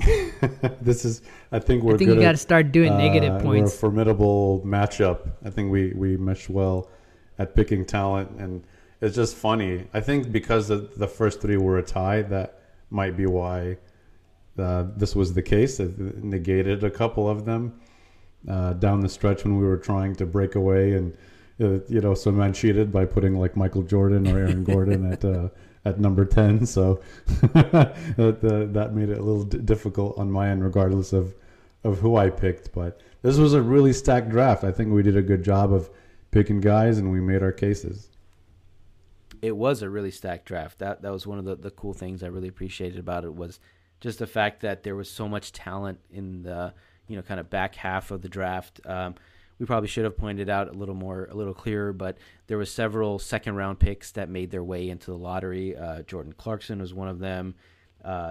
I think you got to start doing negative points. We're a formidable matchup. I think we meshed well at picking talent, and it's just funny. I think because the first three were a tie, that might be why this was the case. It negated a couple of them down the stretch when we were trying to break away, and some men cheated by putting like Michael Jordan or Aaron Gordon at number 10, so that made it a little difficult on my end, regardless of who I picked. But this was a really stacked draft. I think we did a good job of picking guys, and we made our cases. It was a really stacked draft. That was one of the cool things I really appreciated about it, was just the fact that there was so much talent in the kind of back half of the draft. We probably should have pointed out a little clearer, but there were several second-round picks that made their way into the lottery. Jordan Clarkson was one of them.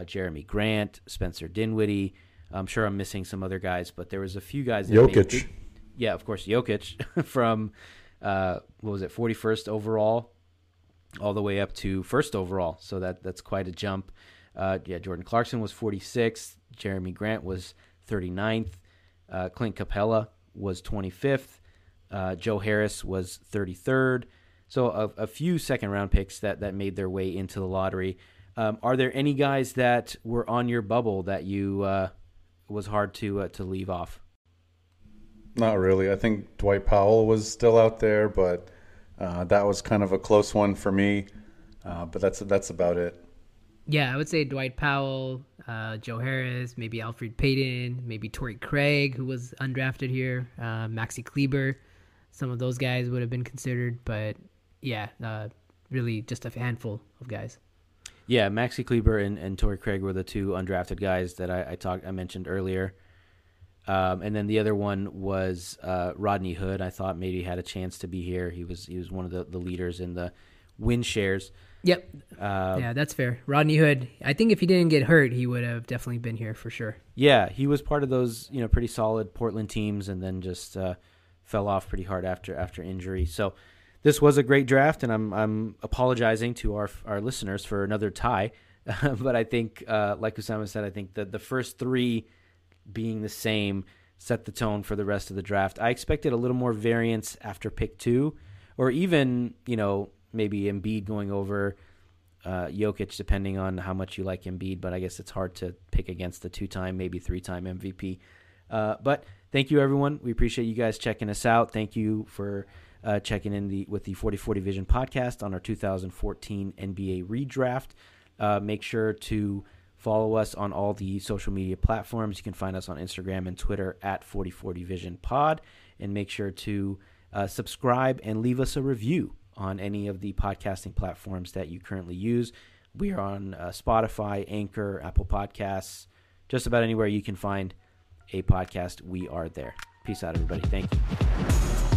Jeremy Grant, Spencer Dinwiddie. I'm sure I'm missing some other guys, but there was a few guys. Jokic. Yeah, of course, Jokic from, 41st overall all the way up to 1st overall. So that's quite a jump. Jordan Clarkson was 46th. Jeremy Grant was 39th. Clint Capela was 25th. Joe Harris was 33rd. So a few second-round picks that made their way into the lottery. Are there any guys that were on your bubble that you was hard to leave off? Not really. I think Dwight Powell was still out there, but that was kind of a close one for me. But that's about it. Yeah, I would say Dwight Powell, Joe Harris, maybe Alfred Payton, maybe Torrey Craig, who was undrafted here, Maxi Kleber. Some of those guys would have been considered, but yeah, really just a handful of guys. Yeah, Maxi Kleber and Torrey Craig were the two undrafted guys that I mentioned earlier. And then the other one was Rodney Hood. I thought maybe had a chance to be here. He was one of the leaders in the win shares. Yep. Yeah, that's fair. Rodney Hood, I think if he didn't get hurt, he would have definitely been here for sure. Yeah, he was part of those, pretty solid Portland teams, and then just fell off pretty hard after injury. So this was a great draft, and I'm apologizing to our listeners for another tie. But I think, like Osama said, I think that the first three being the same set the tone for the rest of the draft. I expected a little more variance after pick 2, or even, maybe Embiid going over Jokic, depending on how much you like Embiid, but I guess it's hard to pick against the 2-time, maybe 3-time MVP. But thank you, everyone. We appreciate you guys checking us out. Thank you for checking in with the 4040 Vision podcast on our 2014 NBA redraft. Make sure to follow us on all the social media platforms. You can find us on Instagram and Twitter at 4040 Vision Pod, and make sure to subscribe and leave us a review on any of the podcasting platforms that you currently use. We are on Spotify, Anchor, Apple Podcasts, just about anywhere you can find a podcast, we are there. Peace out, everybody. Thank you.